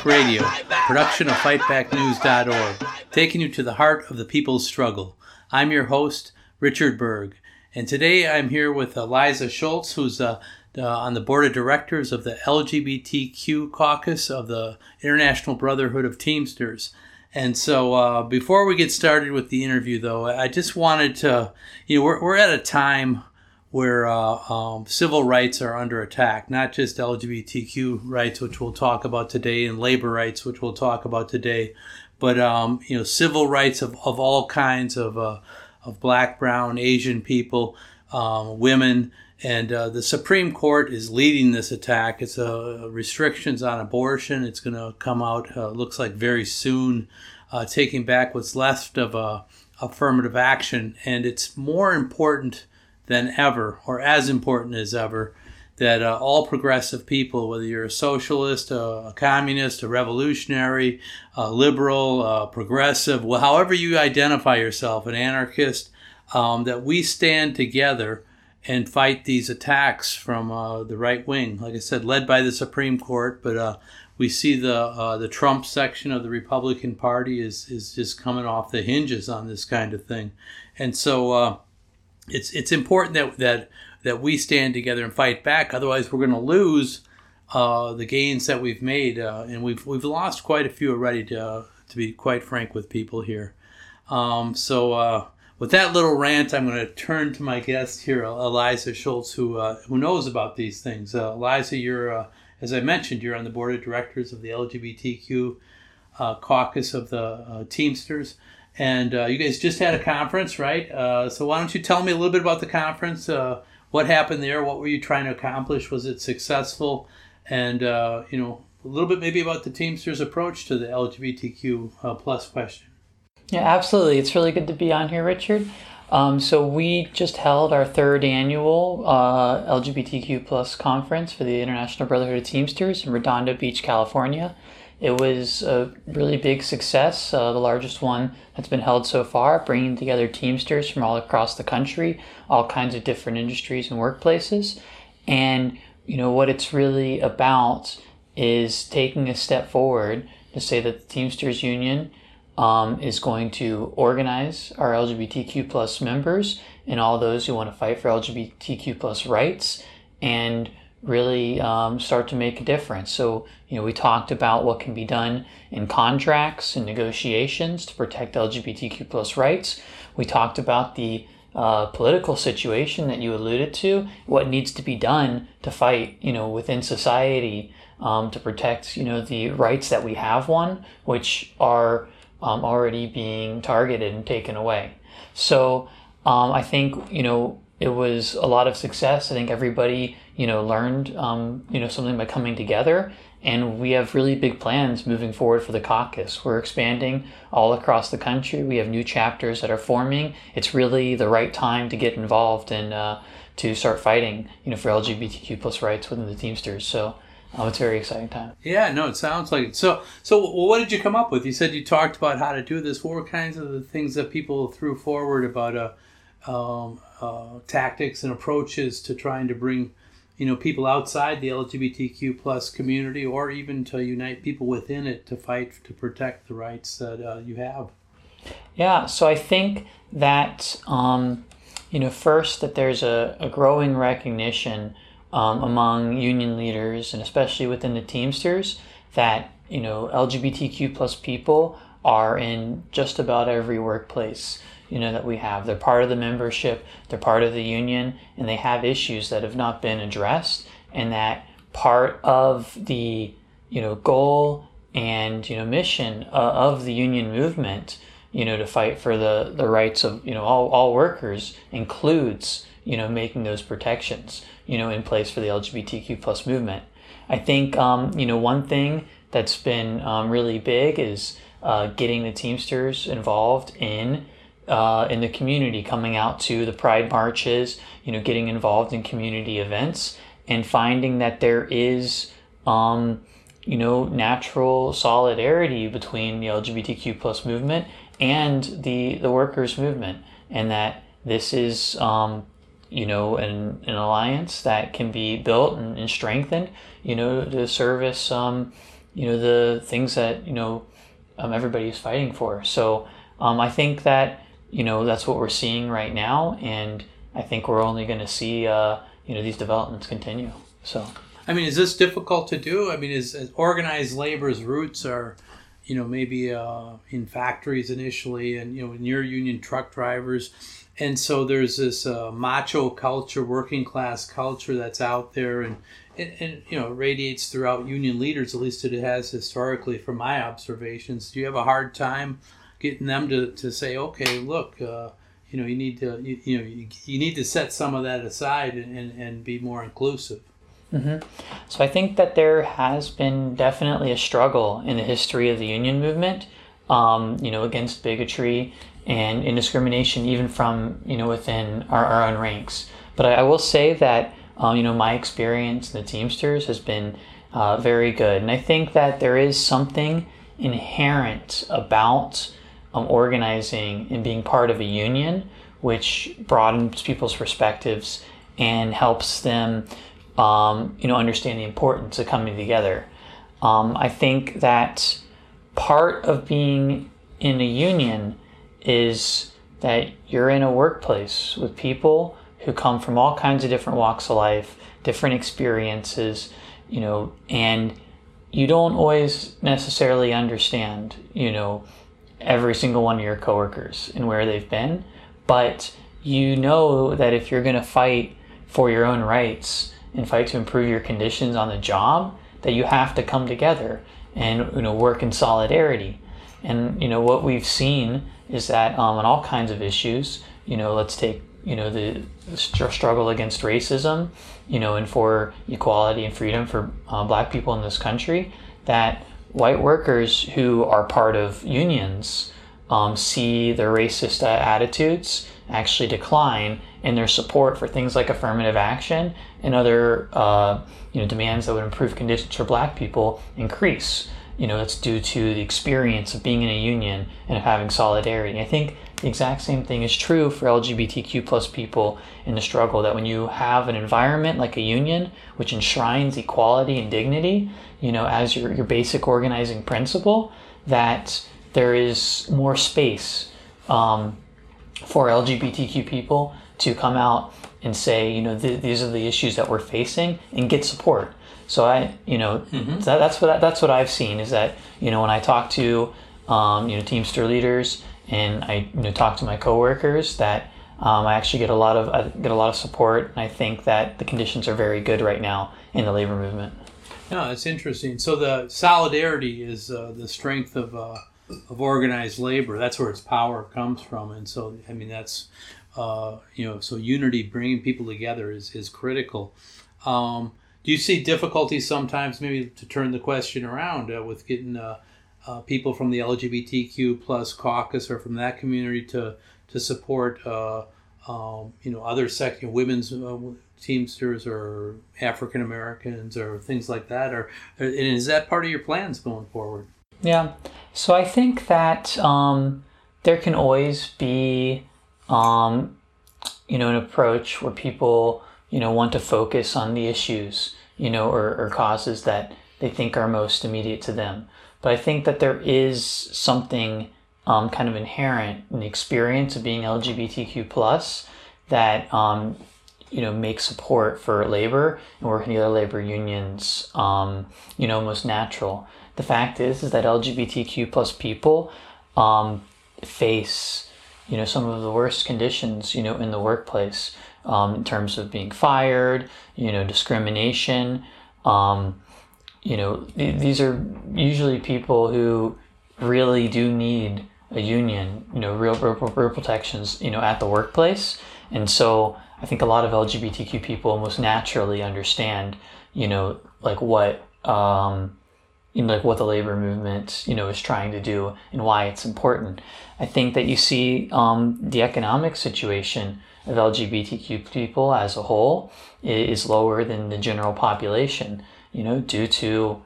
Back Radio, production of fightbacknews.org, taking you to the heart of the people's struggle. I'm your host, Richard Berg, and today I'm here with Eliza Schultz, who's on the board of directors of the LGBTQ Caucus of the International Brotherhood of Teamsters. And so before we get started with the interview, though, I just wanted to, we're at a time where civil rights are under attack, not just LGBTQ rights, which we'll talk about today, and labor rights, which we'll talk about today, but civil rights of all kinds of Black, Brown, Asian people, women, and the Supreme Court is leading this attack. It's restrictions on abortion. It's going to come out, looks like very soon, taking back what's left of affirmative action, and it's more important than ever, or as important as ever, that all progressive people, whether you're a socialist, a communist, a revolutionary, a liberal, progressive, however you identify yourself, an anarchist, that we stand together and fight these attacks from the right wing. Like I said, led by the Supreme Court, but we see the Trump section of the Republican Party is just coming off the hinges on this kind of thing. And so It's important that we stand together and fight back. Otherwise, we're going to lose the gains that we've made, and we've lost quite a few already. To be quite frank with people here, so with that little rant, I'm going to turn to my guest here, Eliza Schultz, who knows about these things. Eliza, you're as I mentioned, you're on the board of directors of the LGBTQ Caucus of the Teamsters. And you guys just had a conference, right? So why don't you tell me a little bit about the conference? What happened there? What were you trying to accomplish? Was it successful? And a little bit maybe about the Teamsters' approach to the LGBTQ plus question. Yeah, absolutely. It's really good to be on here, Richard. So we just held our third annual LGBTQ plus conference for the International Brotherhood of Teamsters in Redondo Beach, California. It was a really big success, the largest one that's been held so far, bringing together Teamsters from all across the country, all kinds of different industries and workplaces. And, what it's really about is taking a step forward to say that the Teamsters Union is going to organize our LGBTQ plus members and all those who want to fight for LGBTQ plus rights and really start to make a difference. So, we talked about what can be done in contracts and negotiations to protect LGBTQ plus rights. We talked about the political situation that you alluded to, what needs to be done to fight, within society to protect, the rights that we have won, which are already being targeted and taken away. So I think, it was a lot of success. I think everybody, learned, something by coming together. And we have really big plans moving forward for the caucus. We're expanding all across the country. We have new chapters that are forming. It's really the right time to get involved and to start fighting, for LGBTQ plus rights within the Teamsters. So it's a very exciting time. Yeah, no, it sounds like it. So what did you come up with? You said you talked about how to do this. What were kinds of the things that people threw forward about tactics and approaches to trying to bring, people outside the LGBTQ plus community, or even to unite people within it to fight to protect the rights that you have? Yeah, so I think that, first that there's a growing recognition among union leaders and especially within the Teamsters that, LGBTQ plus people are in just about every workplace that we have. They're part of the membership, they're part of the union, and they have issues that have not been addressed, and that part of the, goal and, mission of the union movement, to fight for the rights of, all workers includes, making those protections, in place for the LGBTQ plus movement. I think, one thing that's been really big is getting the Teamsters involved in the community, coming out to the pride marches, getting involved in community events, and finding that there is, natural solidarity between the LGBTQ plus movement and the workers movement, and that this is, an alliance that can be built and strengthened, to service you know, the things that, you know, everybody is fighting for. So I think that, you know, that's what we're seeing right now. And I think we're only going to see, you know, these developments continue. So, I mean, is this difficult to do? I mean, is organized labor's roots are, you know, maybe in factories initially, and, you know, near union truck drivers. And so there's this macho culture, working class culture that's out there, and you know, radiates throughout union leaders, at least it has historically from my observations. Do you have a hard time getting them to say, okay, look, you know, you need to set some of that aside and be more inclusive? Mm-hmm. So I think that there has been definitely a struggle in the history of the union movement, you know, against bigotry and discrimination, even from, you know, within our own ranks. But I will say that, you know, my experience in the Teamsters has been very good. And I think that there is something inherent about organizing and being part of a union, which broadens people's perspectives and helps them, you know, understand the importance of coming together. I think that part of being in a union is that you're in a workplace with people who come from all kinds of different walks of life, different experiences, you know, and you don't always necessarily understand, you know, every single one of your coworkers and where they've been. But you know that if you're going to fight for your own rights and fight to improve your conditions on the job, that you have to come together and, you know, work in solidarity. And, you know, what we've seen is that on all kinds of issues, you know, let's take, you know, the struggle against racism, you know, and for equality and freedom for black people in this country, that white workers who are part of unions see their racist attitudes actually decline, and their support for things like affirmative action and other you know, demands that would improve conditions for black people increase. You know, that's due to the experience of being in a union and of having solidarity. And I think the exact same thing is true for LGBTQ plus people in the struggle, that when you have an environment like a union, which enshrines equality and dignity, you know, as your basic organizing principle, that there is more space for LGBTQ people to come out and say, you know, these are the issues that we're facing, and get support. So I, you know, that's what I've seen, is that, you know, when I talk to, you know, Teamster leaders, and I, you know, talk to my coworkers, that I actually get a lot of support. And I think that the conditions are very good right now in the labor movement. No, that's interesting. So the solidarity is the strength of organized labor. That's where its power comes from. And so, I mean, that's, you know, so unity, bringing people together is critical. Do you see difficulty sometimes, maybe to turn the question around, with getting people from the LGBTQ plus caucus or from that community to support, you know, other section, women's Teamsters or African Americans or things like that? And is that part of your plans going forward? Yeah. So I think that there can always be, you know, an approach where people, you know, want to focus on the issues, you know, or causes that they think are most immediate to them. But I think that there is something kind of inherent in the experience of being LGBTQ+, that, you know, makes support for labor and working together labor unions, you know, most natural. The fact is that LGBTQ+ people face, you know, some of the worst conditions, you know, in the workplace. In terms of being fired, you know, discrimination, you know, these are usually people who really do need a union, you know, real protections, you know, at the workplace. And so I think a lot of LGBTQ people almost naturally understand, you know, like what, you know, like what the labor movement, you know, is trying to do and why it's important. I think that you see the economic situation of LGBTQ people as a whole is lower than the general population, you know, due to, you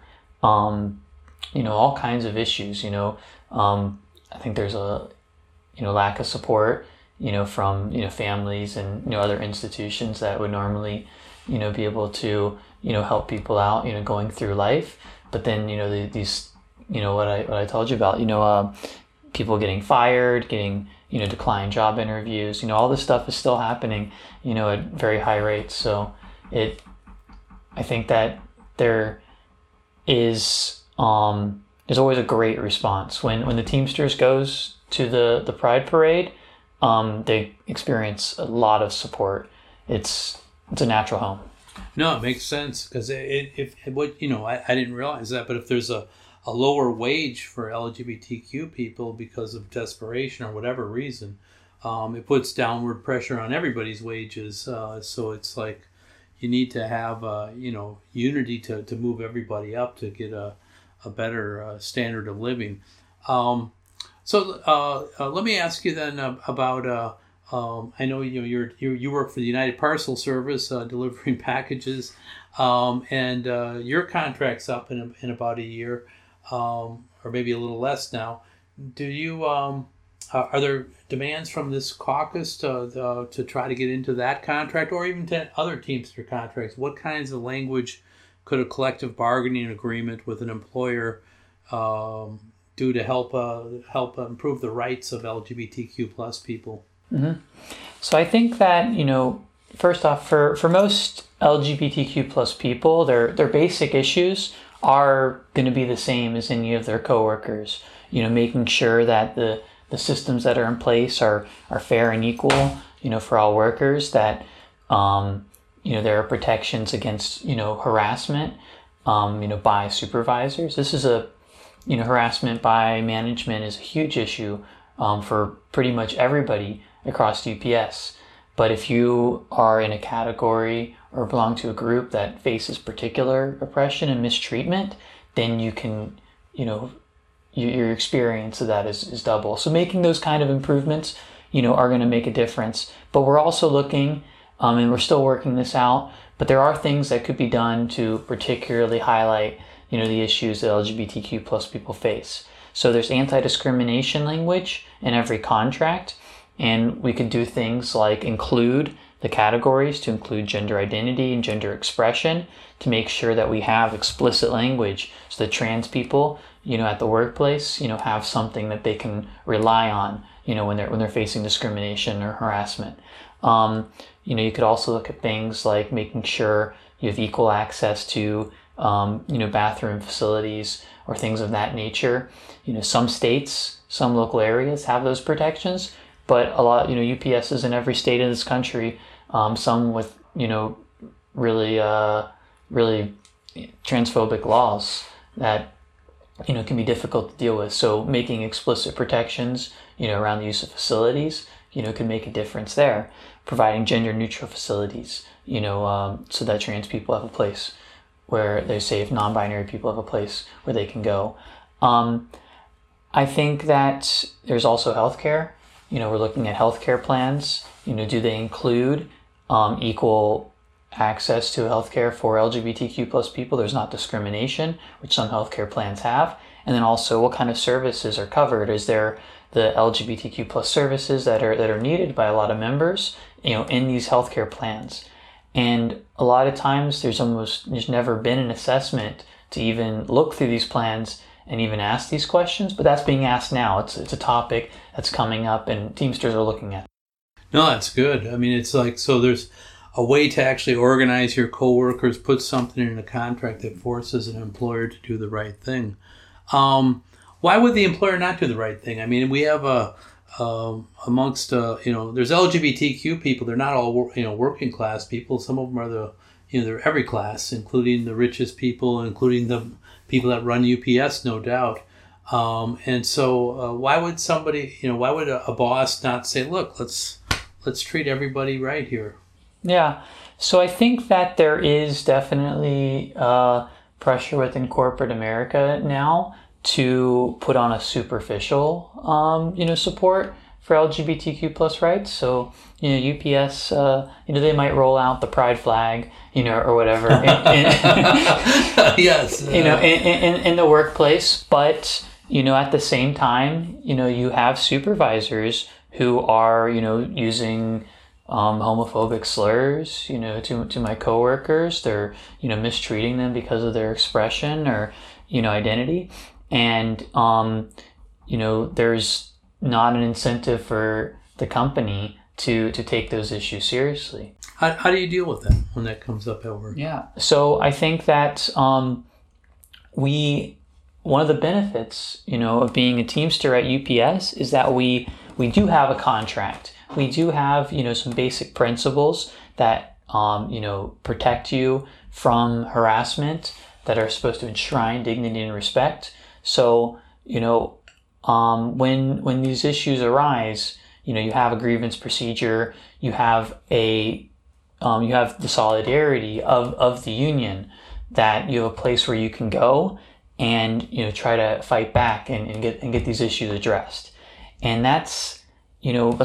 know, all kinds of issues, you know. I think there's a, you know, lack of support, you know, from, you know, families and, you know, other institutions that would normally, you know, be able to, you know, help people out, you know, going through life. But then, you know, these, you know, what I told you about, you know, people getting fired, getting, you know, declined job interviews, you know, all this stuff is still happening, you know, at very high rates. So I think that there is, there's always a great response. When the Teamsters goes to the Pride Parade, they experience a lot of support. It's a natural home. No, it makes sense, because I didn't realize that, but if there's a lower wage for LGBTQ people because of desperation or whatever reason, it puts downward pressure on everybody's wages. So it's like you need to have, unity to move everybody up to get a better standard of living. So let me ask you then about... I know you work for the United Parcel Service, delivering packages, and your contract's up in about a year, or maybe a little less now. Do you are there demands from this caucus to try to get into that contract, or even to other Teamster contracts? What kinds of language could a collective bargaining agreement with an employer do to help improve the rights of LGBTQ plus people? Mm-hmm. So I think that, you know, first off, for most LGBTQ plus people, their basic issues are going to be the same as any of their coworkers. You know, making sure that the systems that are in place are fair and equal, you know, for all workers, that, you know, there are protections against, you know, harassment, you know, by supervisors. This is harassment by management is a huge issue for pretty much everybody across UPS. But if you are in a category or belong to a group that faces particular oppression and mistreatment, then you can, you know, your experience of that is double. So making those kind of improvements, you know, are going to make a difference. But we're also looking, and we're still working this out, but there are things that could be done to particularly highlight, you know, the issues that LGBTQ plus people face. So there's anti-discrimination language in every contract. And we could do things like include the categories to include gender identity and gender expression, to make sure that we have explicit language so that trans people, you know, at the workplace, you know, have something that they can rely on, you know, when they're facing discrimination or harassment. You know, you could also look at things like making sure you have equal access to, you know, bathroom facilities or things of that nature. You know, some states, some local areas have those protections. But a lot, you know, UPS is in every state in this country, some with, you know, really transphobic laws that, you know, can be difficult to deal with. So making explicit protections, you know, around the use of facilities, you know, can make a difference there. Providing gender neutral facilities, you know, so that trans people have a place where they're safe, non-binary people have a place where they can go. I think that there's also healthcare. You know, we're looking at healthcare plans. You know, do they include equal access to healthcare for LGBTQ plus people? There's not discrimination, which some healthcare plans have. And then also, what kind of services are covered? Is there the LGBTQ plus services that are needed by a lot of members, you know, in these healthcare plans? And a lot of times, there's never been an assessment to even look through these plans and even ask these questions, but that's being asked now. It's a topic that's coming up, and Teamsters are looking at. No, that's good. I mean, it's like, so there's a way to actually organize your coworkers, put something in a contract that forces an employer to do the right thing. Why would the employer not do the right thing? I mean, we have there's LGBTQ people. They're not all, you know, working class people. Some of them are they're every class, including the richest people, including the people that run UPS, no doubt. And so why would somebody, you know, why would a boss not say, look, let's treat everybody right here? Yeah. So I think that there is definitely pressure within corporate America now to put on a superficial, you know, support for LGBTQ plus rights. So, you know, UPS, you know, they might roll out the pride flag, you know, or whatever, yes, you know, in the workplace. But, you know, at the same time, you know, you have supervisors who are, you know, using homophobic slurs, you know, to my coworkers. They're, you know, mistreating them because of their expression, or, identity. And, there's not an incentive for the company to take those issues seriously. How do you deal with that when that comes up at work? Yeah. So I think that one of the benefits, of being a Teamster at UPS is that we do have a contract. We do have, some basic principles that, protect you from harassment, that are supposed to enshrine dignity and respect. So, when these issues arise, you have a grievance procedure, you have the solidarity of the union, that you have a place where you can go and, try to fight back and get these issues addressed. And that's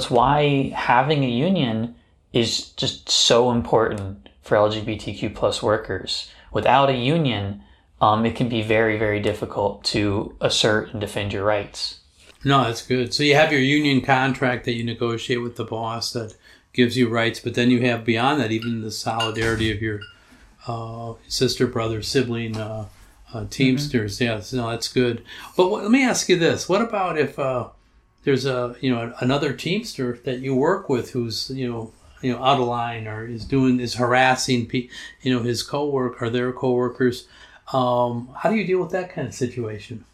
why having a union is just so important for LGBTQ plus workers. Without a union, it can be very, very difficult to assert and defend your rights. No, that's good. So you have your union contract that you negotiate with the boss that gives you rights, but then you have beyond that even the solidarity of your sister, brother, sibling, Teamsters. Mm-hmm. Yes, no, that's good. But let me ask you this. What about if there's a another Teamster that you work with who's out of line or is harassing his co-worker or their co-workers? How do you deal with that kind of situation?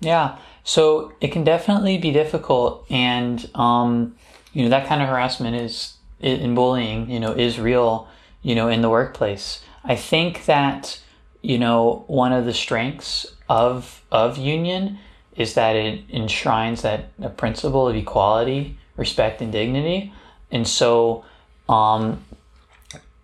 Yeah, so it can definitely be difficult, and that kind of harassment and bullying, is real, in the workplace. I think that one of the strengths of union is that it enshrines that a principle of equality, respect, and dignity, and so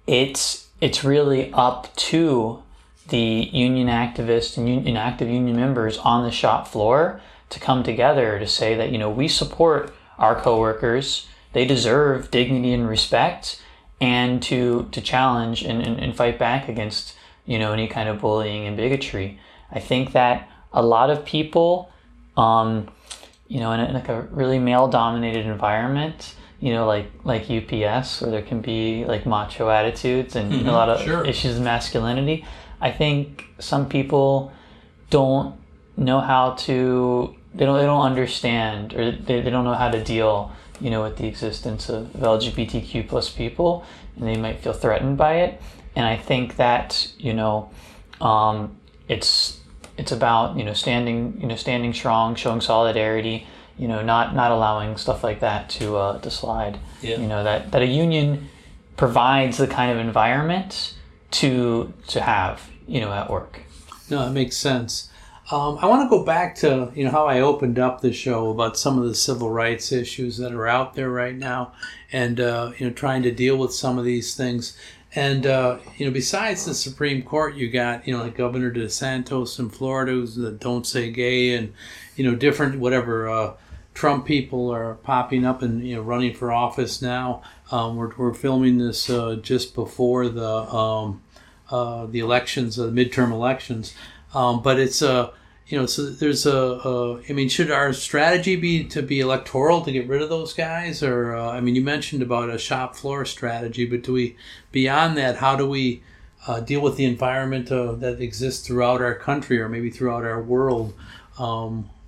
it's really up to the union activists and active union members on the shop floor to come together to say that, we support our coworkers, they deserve dignity and respect, and to challenge and fight back against, any kind of bullying and bigotry. I think that a lot of people, in a really male-dominated environment, like UPS, where there can be like macho attitudes and a lot of issues of masculinity, I think some people don't know how to deal, with the existence of LGBTQ plus people, and they might feel threatened by it. And I think that, it's about, standing strong, showing solidarity, not allowing stuff like that to slide. Yeah. That a union provides the kind of environment to have, at work. No, that makes sense. I want to go back to, how I opened up the show about some of the civil rights issues that are out there right now and, trying to deal with some of these things. And, besides the Supreme Court, you got, like Governor DeSantis in Florida, who's the Don't Say Gay, and, different whatever Trump people are popping up and, running for office now. We're filming this just before the elections, the midterm elections. But it's, so there's should our strategy be to be electoral to get rid of those guys? Or, you mentioned about a shop floor strategy, but do we, beyond that, how do we deal with the environment that exists throughout our country or maybe throughout our world?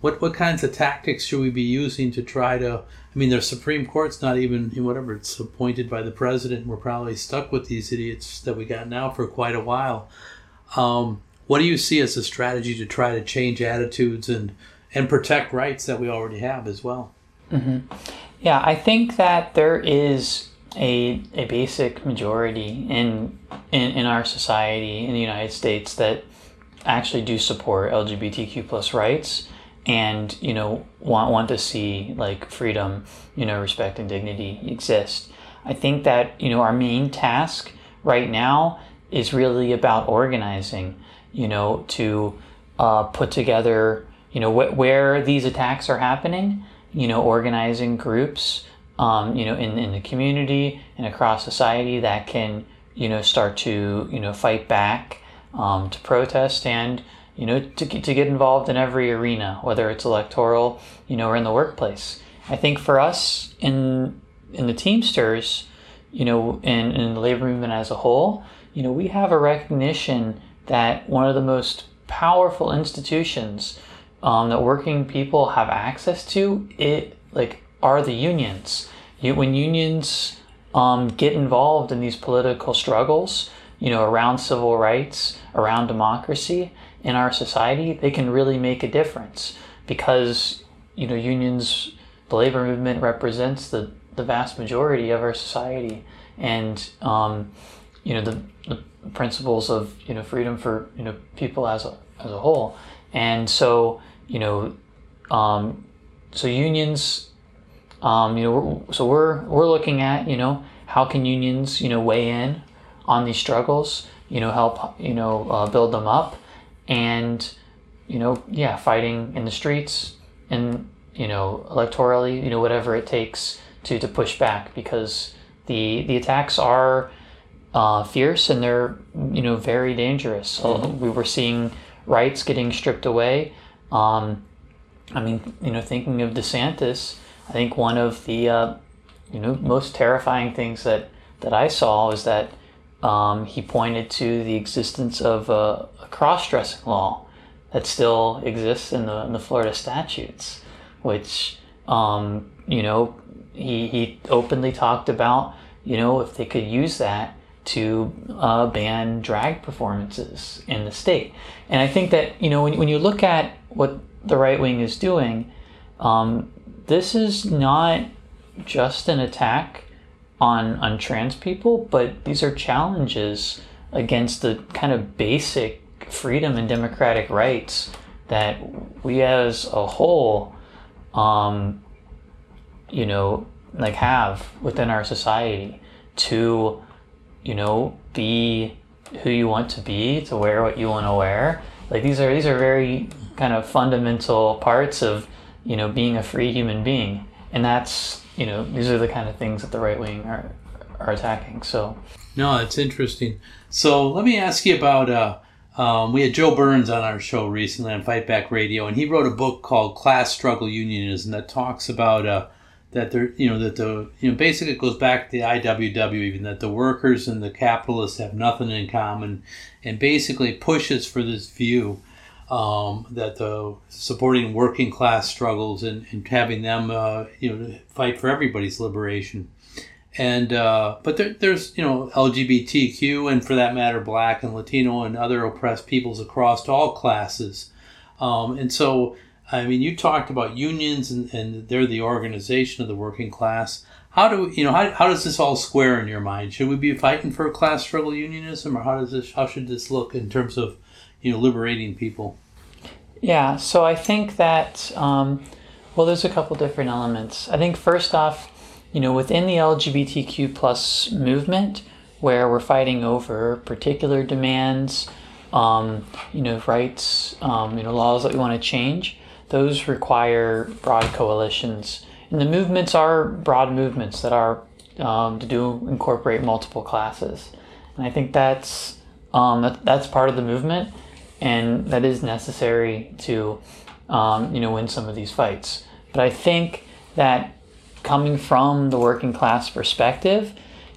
What kinds of tactics should we be using to try to, the Supreme Court's not even, it's appointed by the president. We're probably stuck with these idiots that we got now for quite a while. What do you see as a strategy to try to change attitudes and protect rights that we already have as well? Mm-hmm. Yeah, I think that there is a basic majority in our society in the United States that actually do support LGBTQ plus rights. And, want to see like freedom, respect and dignity exist. I think that, our main task right now is really about organizing, to put together, where these attacks are happening, organizing groups, in the community and across society that can, start to, fight back, to protest and, to get involved in every arena, whether it's electoral, or in the workplace. I think for us in the Teamsters, in the labor movement as a whole, we have a recognition that one of the most powerful institutions that working people have access to, are the unions. When unions get involved in these political struggles, around civil rights, around democracy in our society, they can really make a difference because, unions, the labor movement represents the vast majority of our society. And, the principles of, freedom for, people as a whole. And so, so unions, so we're looking at, how can unions, weigh in on these struggles, help, build them up and, fighting in the streets and, electorally, whatever it takes to push back, because the attacks are fierce and they're, very dangerous. So we were seeing rights getting stripped away. Thinking of DeSantis, I think one of the, most terrifying things that I saw is that he pointed to the existence of a cross-dressing law that still exists in the Florida statutes, which, he openly talked about, if they could use that to ban drag performances in the state. And I think that, when you look at what the right wing is doing, this is not just an attack on trans people, but these are challenges against the kind of basic freedom and democratic rights that we as a whole, have within our society to, be who you want to be, to wear what you want to wear. These are very kind of fundamental parts of, being a free human being. And that's, these are the kind of things that the right wing are attacking. So, no, it's interesting. So let me ask you about, we had Joe Burns on our show recently on Fight Back Radio, and he wrote a book called Class Struggle Unionism that talks about, basically it goes back to the IWW, even that the workers and the capitalists have nothing in common, and basically pushes for this view that the supporting working class struggles and having them fight for everybody's liberation, and but there's LGBTQ and for that matter Black and Latino and other oppressed peoples across all classes, and so. You talked about unions and they're the organization of the working class. How does this all square in your mind? Should we be fighting for class struggle unionism, or how should this look in terms of, liberating people? Yeah. So I think that, there's a couple different elements. I think first off, within the LGBTQ plus movement, where we're fighting over particular demands, rights, laws that we want to change. Those require broad coalitions, and the movements are broad movements that are incorporate multiple classes, and I think that's part of the movement, and that is necessary to win some of these fights. But I think that coming from the working class perspective,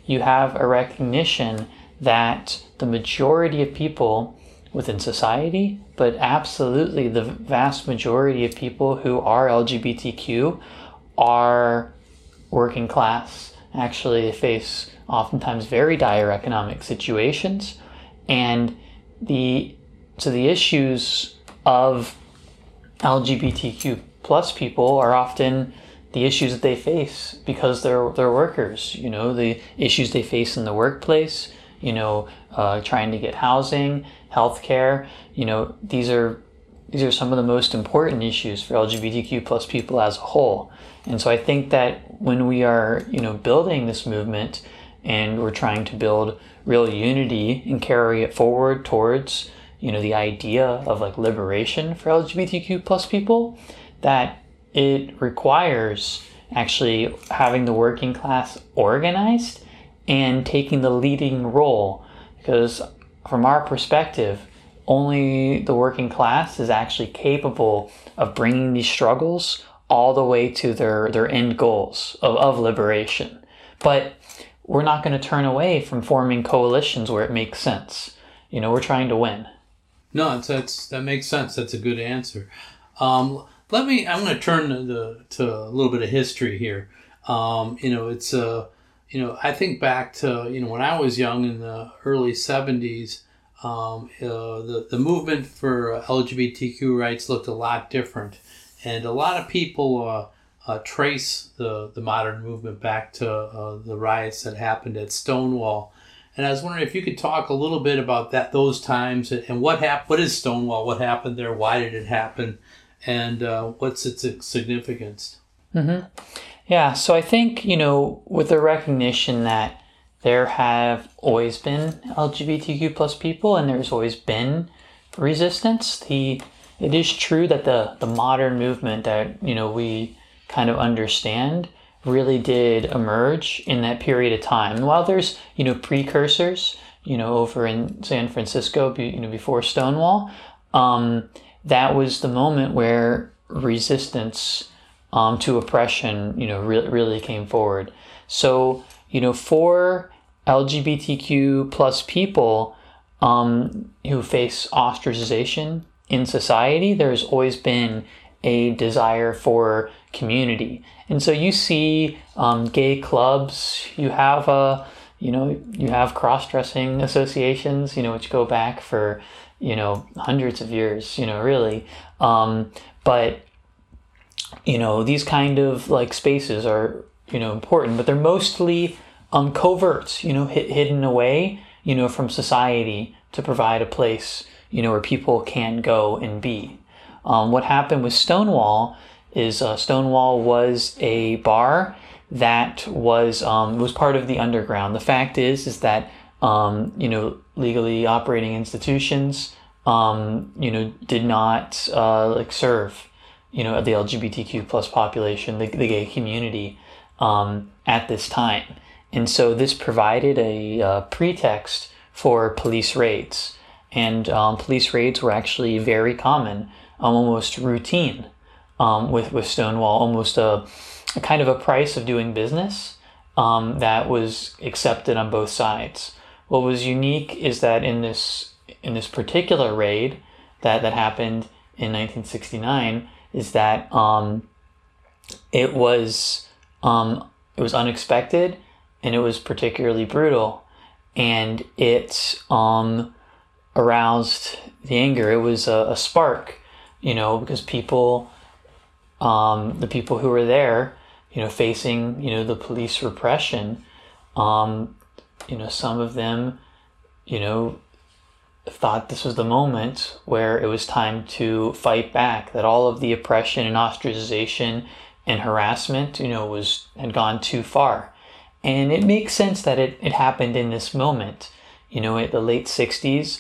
you have a recognition that the majority of people within society, but absolutely the vast majority of people who are LGBTQ are working class. Actually, they face oftentimes very dire economic situations, and the issues of LGBTQ plus people are often the issues that they face because they're workers. The issues they face in the workplace, trying to get housing, healthcare, these are some of the most important issues for LGBTQ plus people as a whole. And so I think that when we are, building this movement and we're trying to build real unity and carry it forward towards, the idea of liberation for LGBTQ plus people, that it requires actually having the working class organized and taking the leading role, because from our perspective, only the working class is actually capable of bringing these struggles all the way to their end goals of liberation. But we're not going to turn away from forming coalitions where it makes sense. We're trying to win. No, that makes sense. That's a good answer. I'm going to turn to a little bit of history here. I think back to, when I was young in the early 70s, the movement for LGBTQ rights looked a lot different. And a lot of people trace the modern movement back to the riots that happened at Stonewall. And I was wondering if you could talk a little bit about that, those times, and what is Stonewall, what happened there, why did it happen, and what's its significance? Mm-hmm. Yeah, so I think, with the recognition that there have always been LGBTQ plus people and there's always been resistance, it is true that the modern movement that, we kind of understand really did emerge in that period of time. And while there's, precursors, over in San Francisco, before Stonewall, that was the moment where resistance to oppression, really came forward. So, for LGBTQ plus people who face ostracization in society, there's always been a desire for community. And so you see gay clubs, you have cross-dressing associations, which go back for, hundreds of years, really. But, these kind of like spaces are, important, but they're mostly covert, hidden away, from society to provide a place, where people can go and be. What happened with Stonewall is Stonewall was a bar that was part of the underground. The fact is that, legally operating institutions, did not serve, the LGBTQ plus population, the gay community at this time. And so this provided a pretext for police raids. And police raids were actually very common, almost routine with Stonewall, almost a kind of a price of doing business that was accepted on both sides. What was unique is that in this particular raid that happened in 1969 is that it was unexpected and it was particularly brutal, and it aroused the anger. It was a spark. Because people, the people who were there, facing, the police repression, some of them, thought this was the moment where it was time to fight back, that all of the oppression and ostracization and harassment, had gone too far. And it makes sense that it happened in this moment. At the late 60s,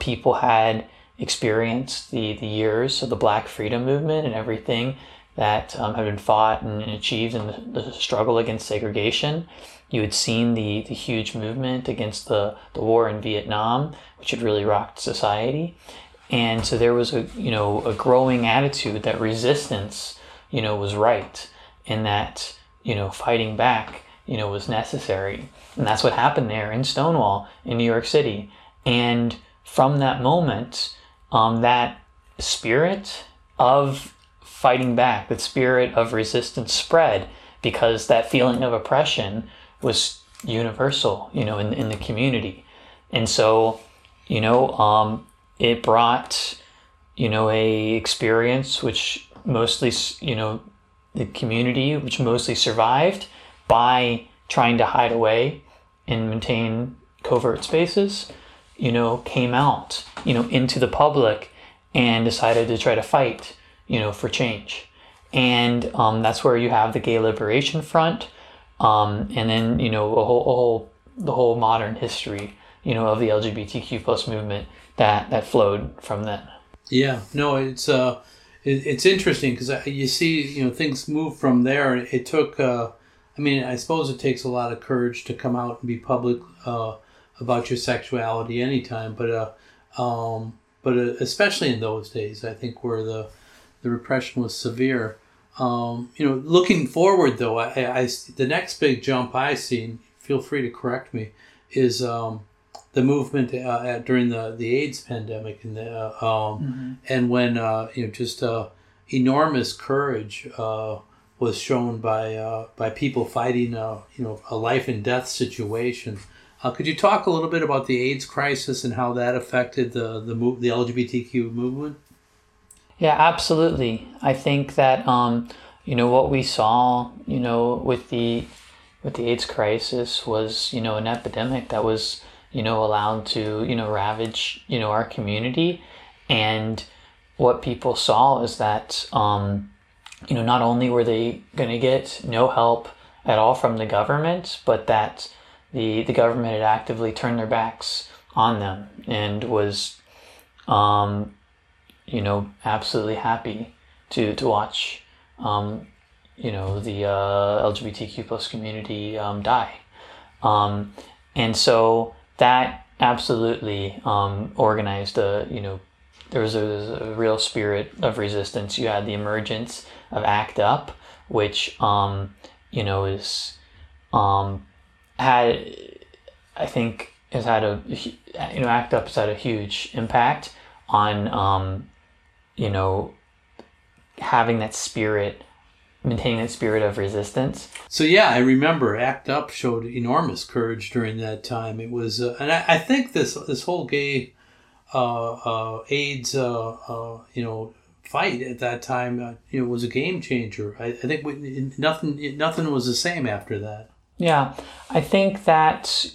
people had experienced the years of the Black Freedom Movement and everything that had been fought and achieved in the struggle against segregation. You had seen the huge movement against the war in Vietnam, which had really rocked society. And so there was a growing attitude that resistance, was right, and that, fighting back, was necessary. And that's what happened there in Stonewall in New York City. And from that moment, that spirit of fighting back, that spirit of resistance spread, because that feeling of oppression was universal, in the community. And so, it brought, a experience which mostly, the community, which mostly survived by trying to hide away and maintain covert spaces, came out, into the public and decided to try to fight, for change. And that's where you have the Gay Liberation Front, and then, the whole modern history, of the LGBTQ plus movement that flowed from then. Yeah, no, it's interesting because you see, things move from there. It took, I suppose it takes a lot of courage to come out and be public, about your sexuality anytime, but especially in those days, I think, where the repression was severe. Looking forward though, I the next big jump I see, feel free to correct me, is the movement during the AIDS pandemic, and the, and when just enormous courage was shown by people fighting a life and death situation. Could you talk a little bit about the AIDS crisis and how that affected the LGBTQ movement? Yeah, absolutely. I think that what we saw with the AIDS crisis was an epidemic that was allowed to ravage our community. And what people saw is that not only were they going to get no help at all from the government, but that the government had actively turned their backs on them and was absolutely happy to watch the LGBTQ plus community die. And so that absolutely organized there was a real spirit of resistance. You had the emergence of ACT UP, which ACT UP has had a huge impact on having that spirit, maintaining that spirit of resistance. So yeah, I remember ACT UP showed enormous courage during that time. It was, and I think this whole gay AIDS fight at that time was a game changer. I think nothing was the same after that. Yeah, I think that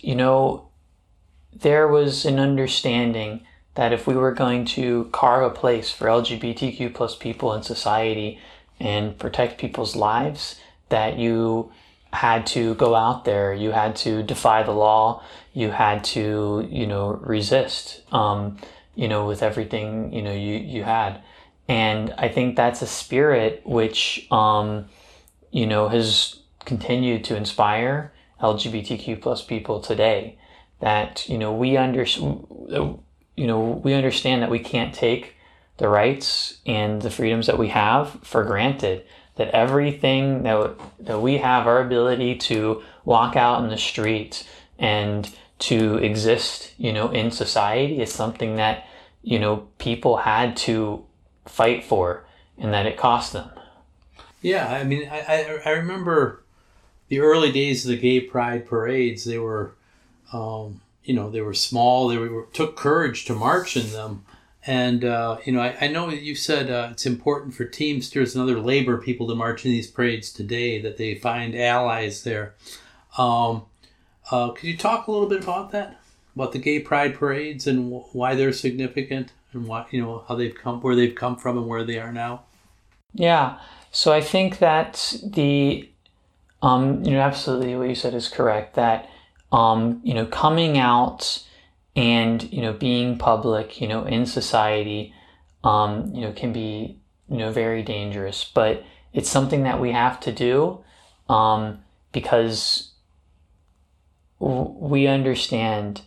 there was an understanding that if we were going to carve a place for LGBTQ plus people in society and protect people's lives, that you had to go out there, you had to defy the law, you had to resist with everything you had. And I think that's a spirit which has continued to inspire LGBTQ plus people today, that we understand that we can't take the rights and the freedoms that we have for granted, that everything that we have, our ability to walk out in the street and to exist in society, is something that people had to fight for, and that it cost them. Yeah, I mean, I remember the early days of the gay pride parades. They were, they were small. Took courage to march in them. And, I know you said it's important for Teamsters and other labor people to march in these parades today, that they find allies there. Could you talk a little bit about that, about the gay pride parades and why they're significant, and why, how they've come, where they've come from and where they are now? Yeah. So I think that absolutely what you said is correct, that, coming out and, being public, in society, can be, very dangerous, but it's something that we have to do, because we understand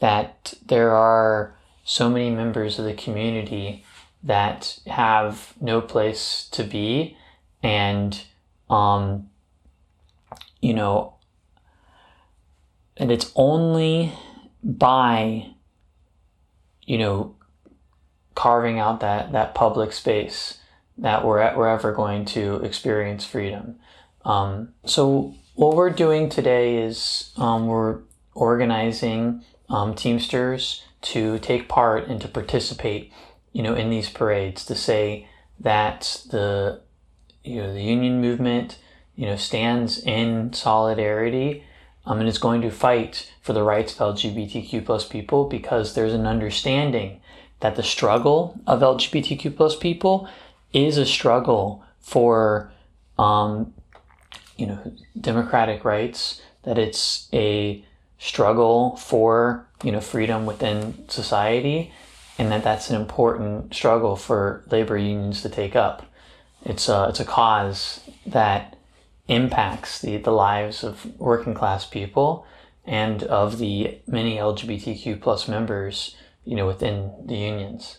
that there are so many members of the community that have no place to be. And, and it's only by carving out that public space that we're ever going to experience freedom. So what we're doing today is we're organizing Teamsters to take part and to participate in these parades, to say that the union movement stands in solidarity and is going to fight for the rights of LGBTQ plus people, because there's an understanding that the struggle of LGBTQ plus people is a struggle for, democratic rights, that it's a struggle for, freedom within society, and that that's an important struggle for labor unions to take up. It's a cause that impacts the lives of working class people and of the many LGBTQ plus members, within the unions.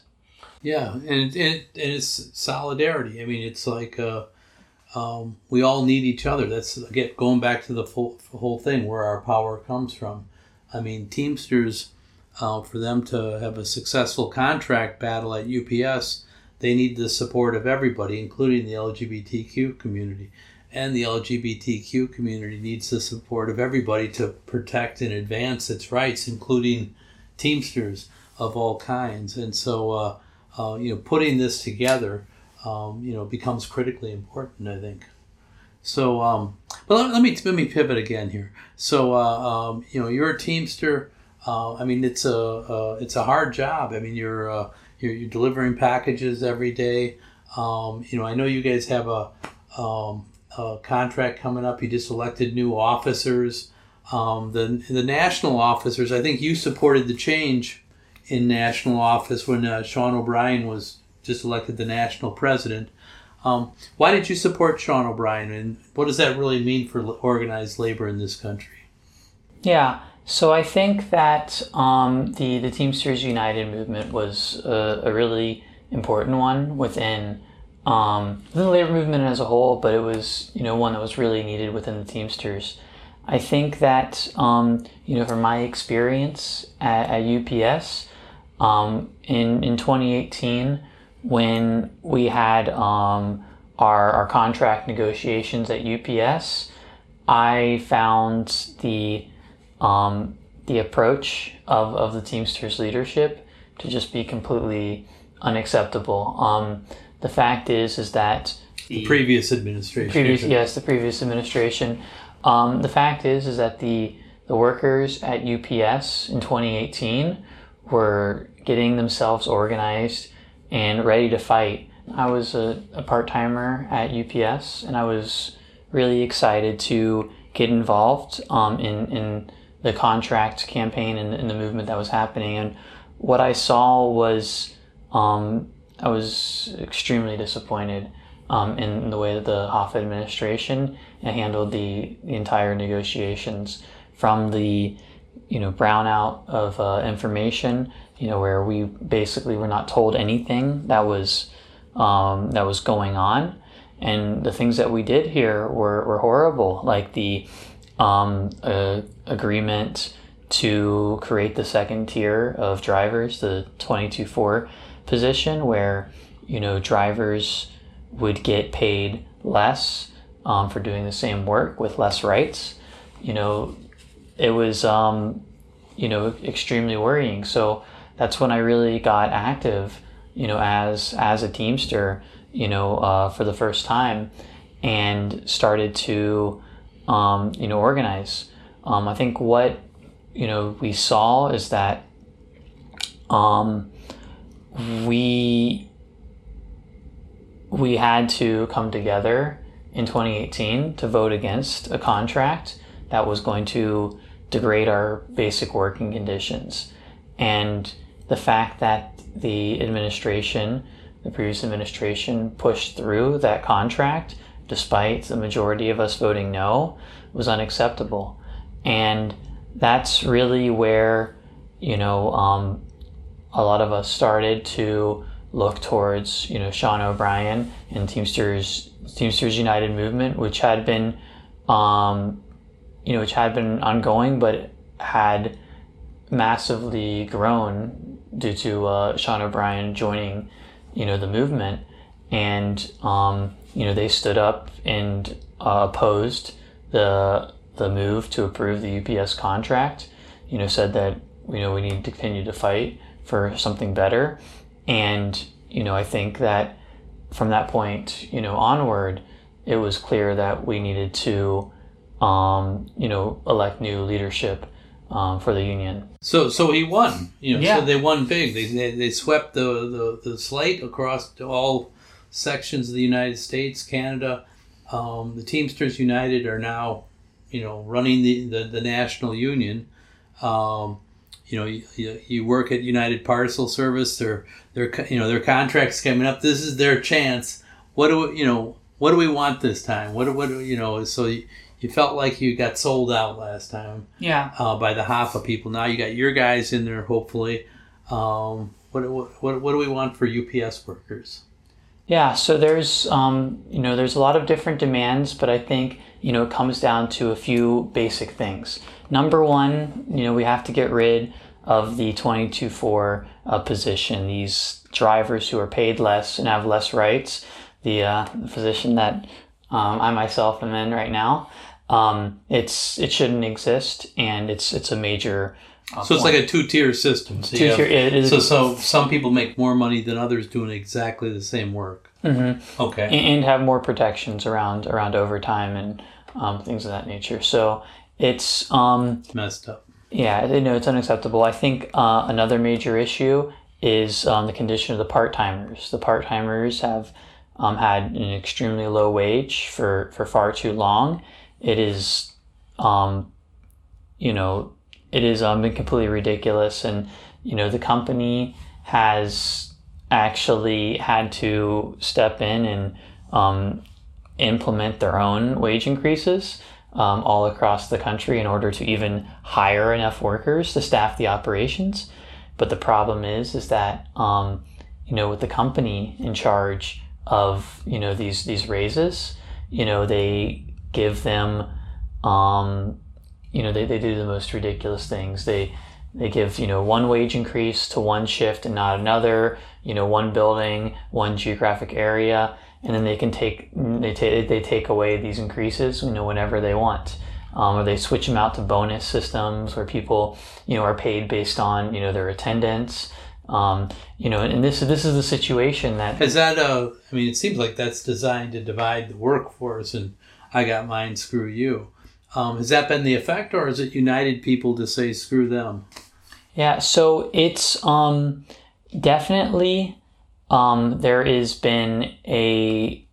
Yeah, and it's solidarity. I mean, it's like we all need each other. That's, again, going back to the whole thing, where our power comes from. I mean, Teamsters for them to have a successful contract battle at UPS, they need the support of everybody, including the LGBTQ community. And the LGBTQ community needs the support of everybody to protect and advance its rights, including Teamsters of all kinds. And so, putting this together, becomes critically important, I think. So, but let me pivot again here. So, you're a Teamster. It's a hard job. I mean, you're delivering packages every day. I know you guys have a contract coming up. You just elected new officers. The national officers, I think you supported the change in national office when Sean O'Brien was just elected the national president. Why did you support Sean O'Brien, and what does that really mean for organized labor in this country? Yeah, so I think that the Teamsters United movement was a really important one within the labor movement as a whole, but it was, one that was really needed within the Teamsters. I think that, from my experience at UPS, in 2018, when we had our contract negotiations at UPS, I found the approach of the Teamsters leadership to just be completely unacceptable. The fact is that the previous administration. The fact is that the workers at UPS in 2018 were getting themselves organized and ready to fight. I was a part-timer at UPS, and I was really excited to get involved in the contract campaign and in the movement that was happening. And what I saw was I was extremely disappointed in the way that the Hoffa administration handled the entire negotiations, from the brownout of information, where we basically were not told anything that was going on, and the things that we did here were horrible, like the agreement to create the second tier of drivers, the 22-4 position, where drivers would get paid less for doing the same work with less rights. It was extremely worrying. So that's when I really got active, as a Teamster, for the first time, and started to, organize. I think what, we saw is that we had to come together in 2018 to vote against a contract that was going to degrade our basic working conditions. And the fact that the previous administration pushed through that contract, despite the majority of us voting no, was unacceptable. And that's really where, a lot of us started to look towards, Sean O'Brien and Teamsters United movement, which had been, ongoing, but had massively grown due to Sean O'Brien joining, the movement. And, they stood up and opposed the move to approve the UPS contract, said that, we need to continue to fight for something better. And, I think that from that point, onward, it was clear that we needed to, elect new leadership for the union. So he won. Yeah. So they won big. They swept the slate across all sections of the United States, Canada. The Teamsters United are now, running the national union. You work at United Parcel Service. Their contract's coming up. This is their chance. What do we want this time? You felt like you got sold out last time, by the Hoffa people. Now you got your guys in there, hopefully. What do we want for UPS workers? Yeah, so there's there's a lot of different demands, but I think it comes down to a few basic things. Number one, we have to get rid of the 22-4 position, these drivers who are paid less and have less rights, the position that I myself am in right now. It shouldn't exist, and it's a major. So it's like a two-tier system. So two-tier, it is. So some people make more money than others doing exactly the same work. Mm-hmm. Okay. And have more protections around overtime and things of that nature. So it's messed up. Yeah, it's unacceptable. I think another major issue is the condition of the part-timers. The part-timers have had an extremely low wage for far too long. It is, it has been completely ridiculous. And, the company has actually had to step in and implement their own wage increases all across the country in order to even hire enough workers to staff the operations. But the problem is that, with the company in charge of, these raises, they give them, they do the most ridiculous things. They give, one wage increase to one shift and not another, one building, one geographic area. And then they take away these increases, whenever they want. Or they switch them out to bonus systems where people, are paid based on, their attendance. And this is the situation that... Is that it seems like that's designed to divide the workforce and I got mine, screw you. Has that been the effect, or has it united people to say screw them? Yeah, so it's definitely there has been people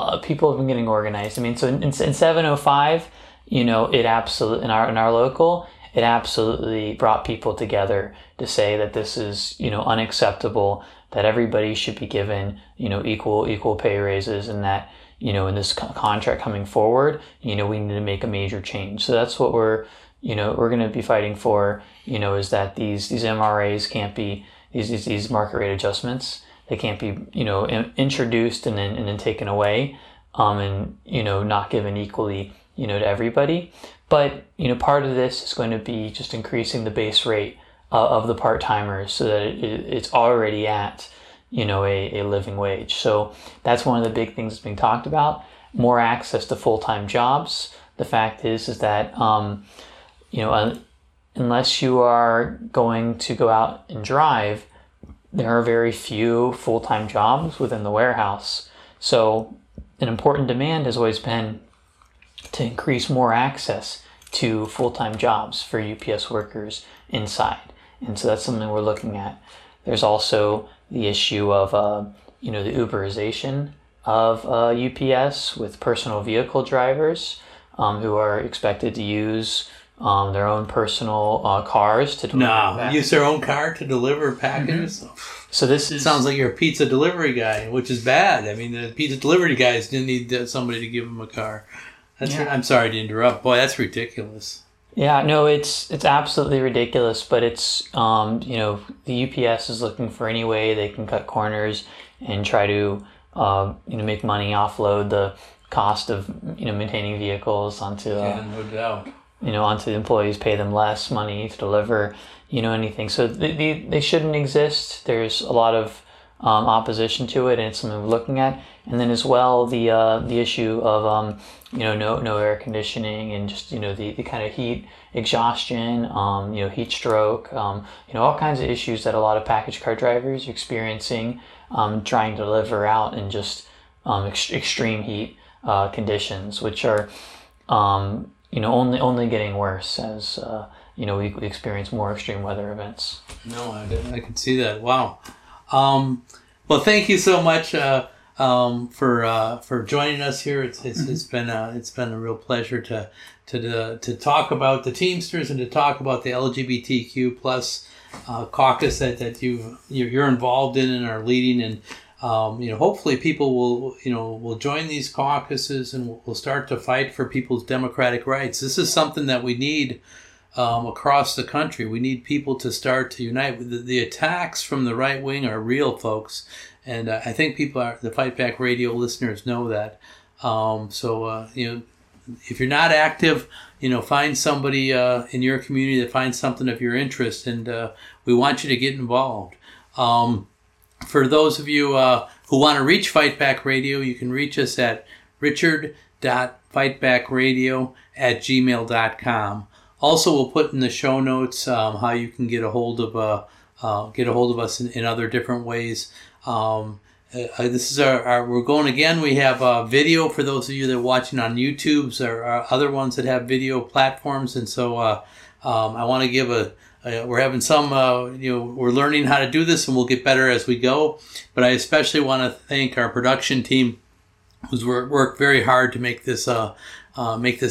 have been getting organized. So in 705, it absolutely in our local, it absolutely brought people together to say that this is unacceptable, that everybody should be given equal pay raises, and that. In this contract coming forward, we need to make a major change. So that's what we're going to be fighting for, is that these MRAs can't be, these market rate adjustments, they can't be, introduced and then taken away, and, not given equally, to everybody. But, part of this is going to be just increasing the base rate of the part-timers so that it's already at, a living wage. So that's one of the big things that's being talked about. More access to full-time jobs. The fact is that, unless you are going to go out and drive, there are very few full-time jobs within the warehouse. So an important demand has always been to increase more access to full-time jobs for UPS workers inside. And so that's something we're looking at. There's also the issue of, the Uberization of UPS with personal vehicle drivers who are expected to use their own personal cars to deliver packages. Use their own car to deliver packages? Mm-hmm. So this sounds like you're a pizza delivery guy, which is bad. The pizza delivery guys didn't need somebody to give them a car. I'm sorry to interrupt. Boy, that's ridiculous. Yeah, no, it's absolutely ridiculous, but it's, the UPS is looking for any way they can cut corners and try to, make money, offload the cost of, maintaining vehicles onto, no doubt. Onto the employees, pay them less money to deliver, anything. So they shouldn't exist. There's a lot of opposition to it, and it's something we're looking at. And then as well, the issue of, no air conditioning and just, the kind of heat exhaustion, heat stroke, all kinds of issues that a lot of package car drivers are experiencing, trying to deliver out in just, extreme heat, conditions, which are, only getting worse as, we experience more extreme weather events. No, I can see that. Wow. Well, thank you so much for joining us here. It's been a real pleasure to talk about the Teamsters and to talk about the LGBTQ plus caucus that you're involved in and are leading. And hopefully people will join these caucuses and will start to fight for people's democratic rights. This is something that we need. Across the country, we need people to start to unite. The attacks from the right wing are real, folks, and I think the Fight Back Radio listeners know that. So if you're not active, find somebody in your community that finds something of your interest, and we want you to get involved. For those of you who want to reach Fight Back Radio, you can reach us at richard.fightbackradio@gmail.com. Also, we'll put in the show notes how you can get a hold of us in other different ways. This is our we're going again. We have video for those of you that are watching on YouTube, or other ones that have video platforms. And so I want to give we're having some, we're learning how to do this, and we'll get better as we go. But I especially want to thank our production team, who's worked very hard to make this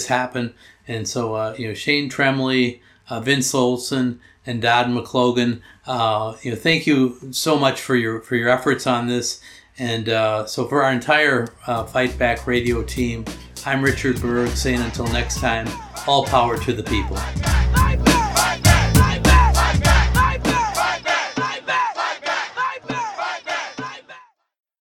happen. And so, Shane Tremley, Vince Olson, and Dodd McLogan, thank you so much for your efforts on this. And so for our entire Fight Back Radio team, I'm Richard Berg, saying until next time, all power to the people.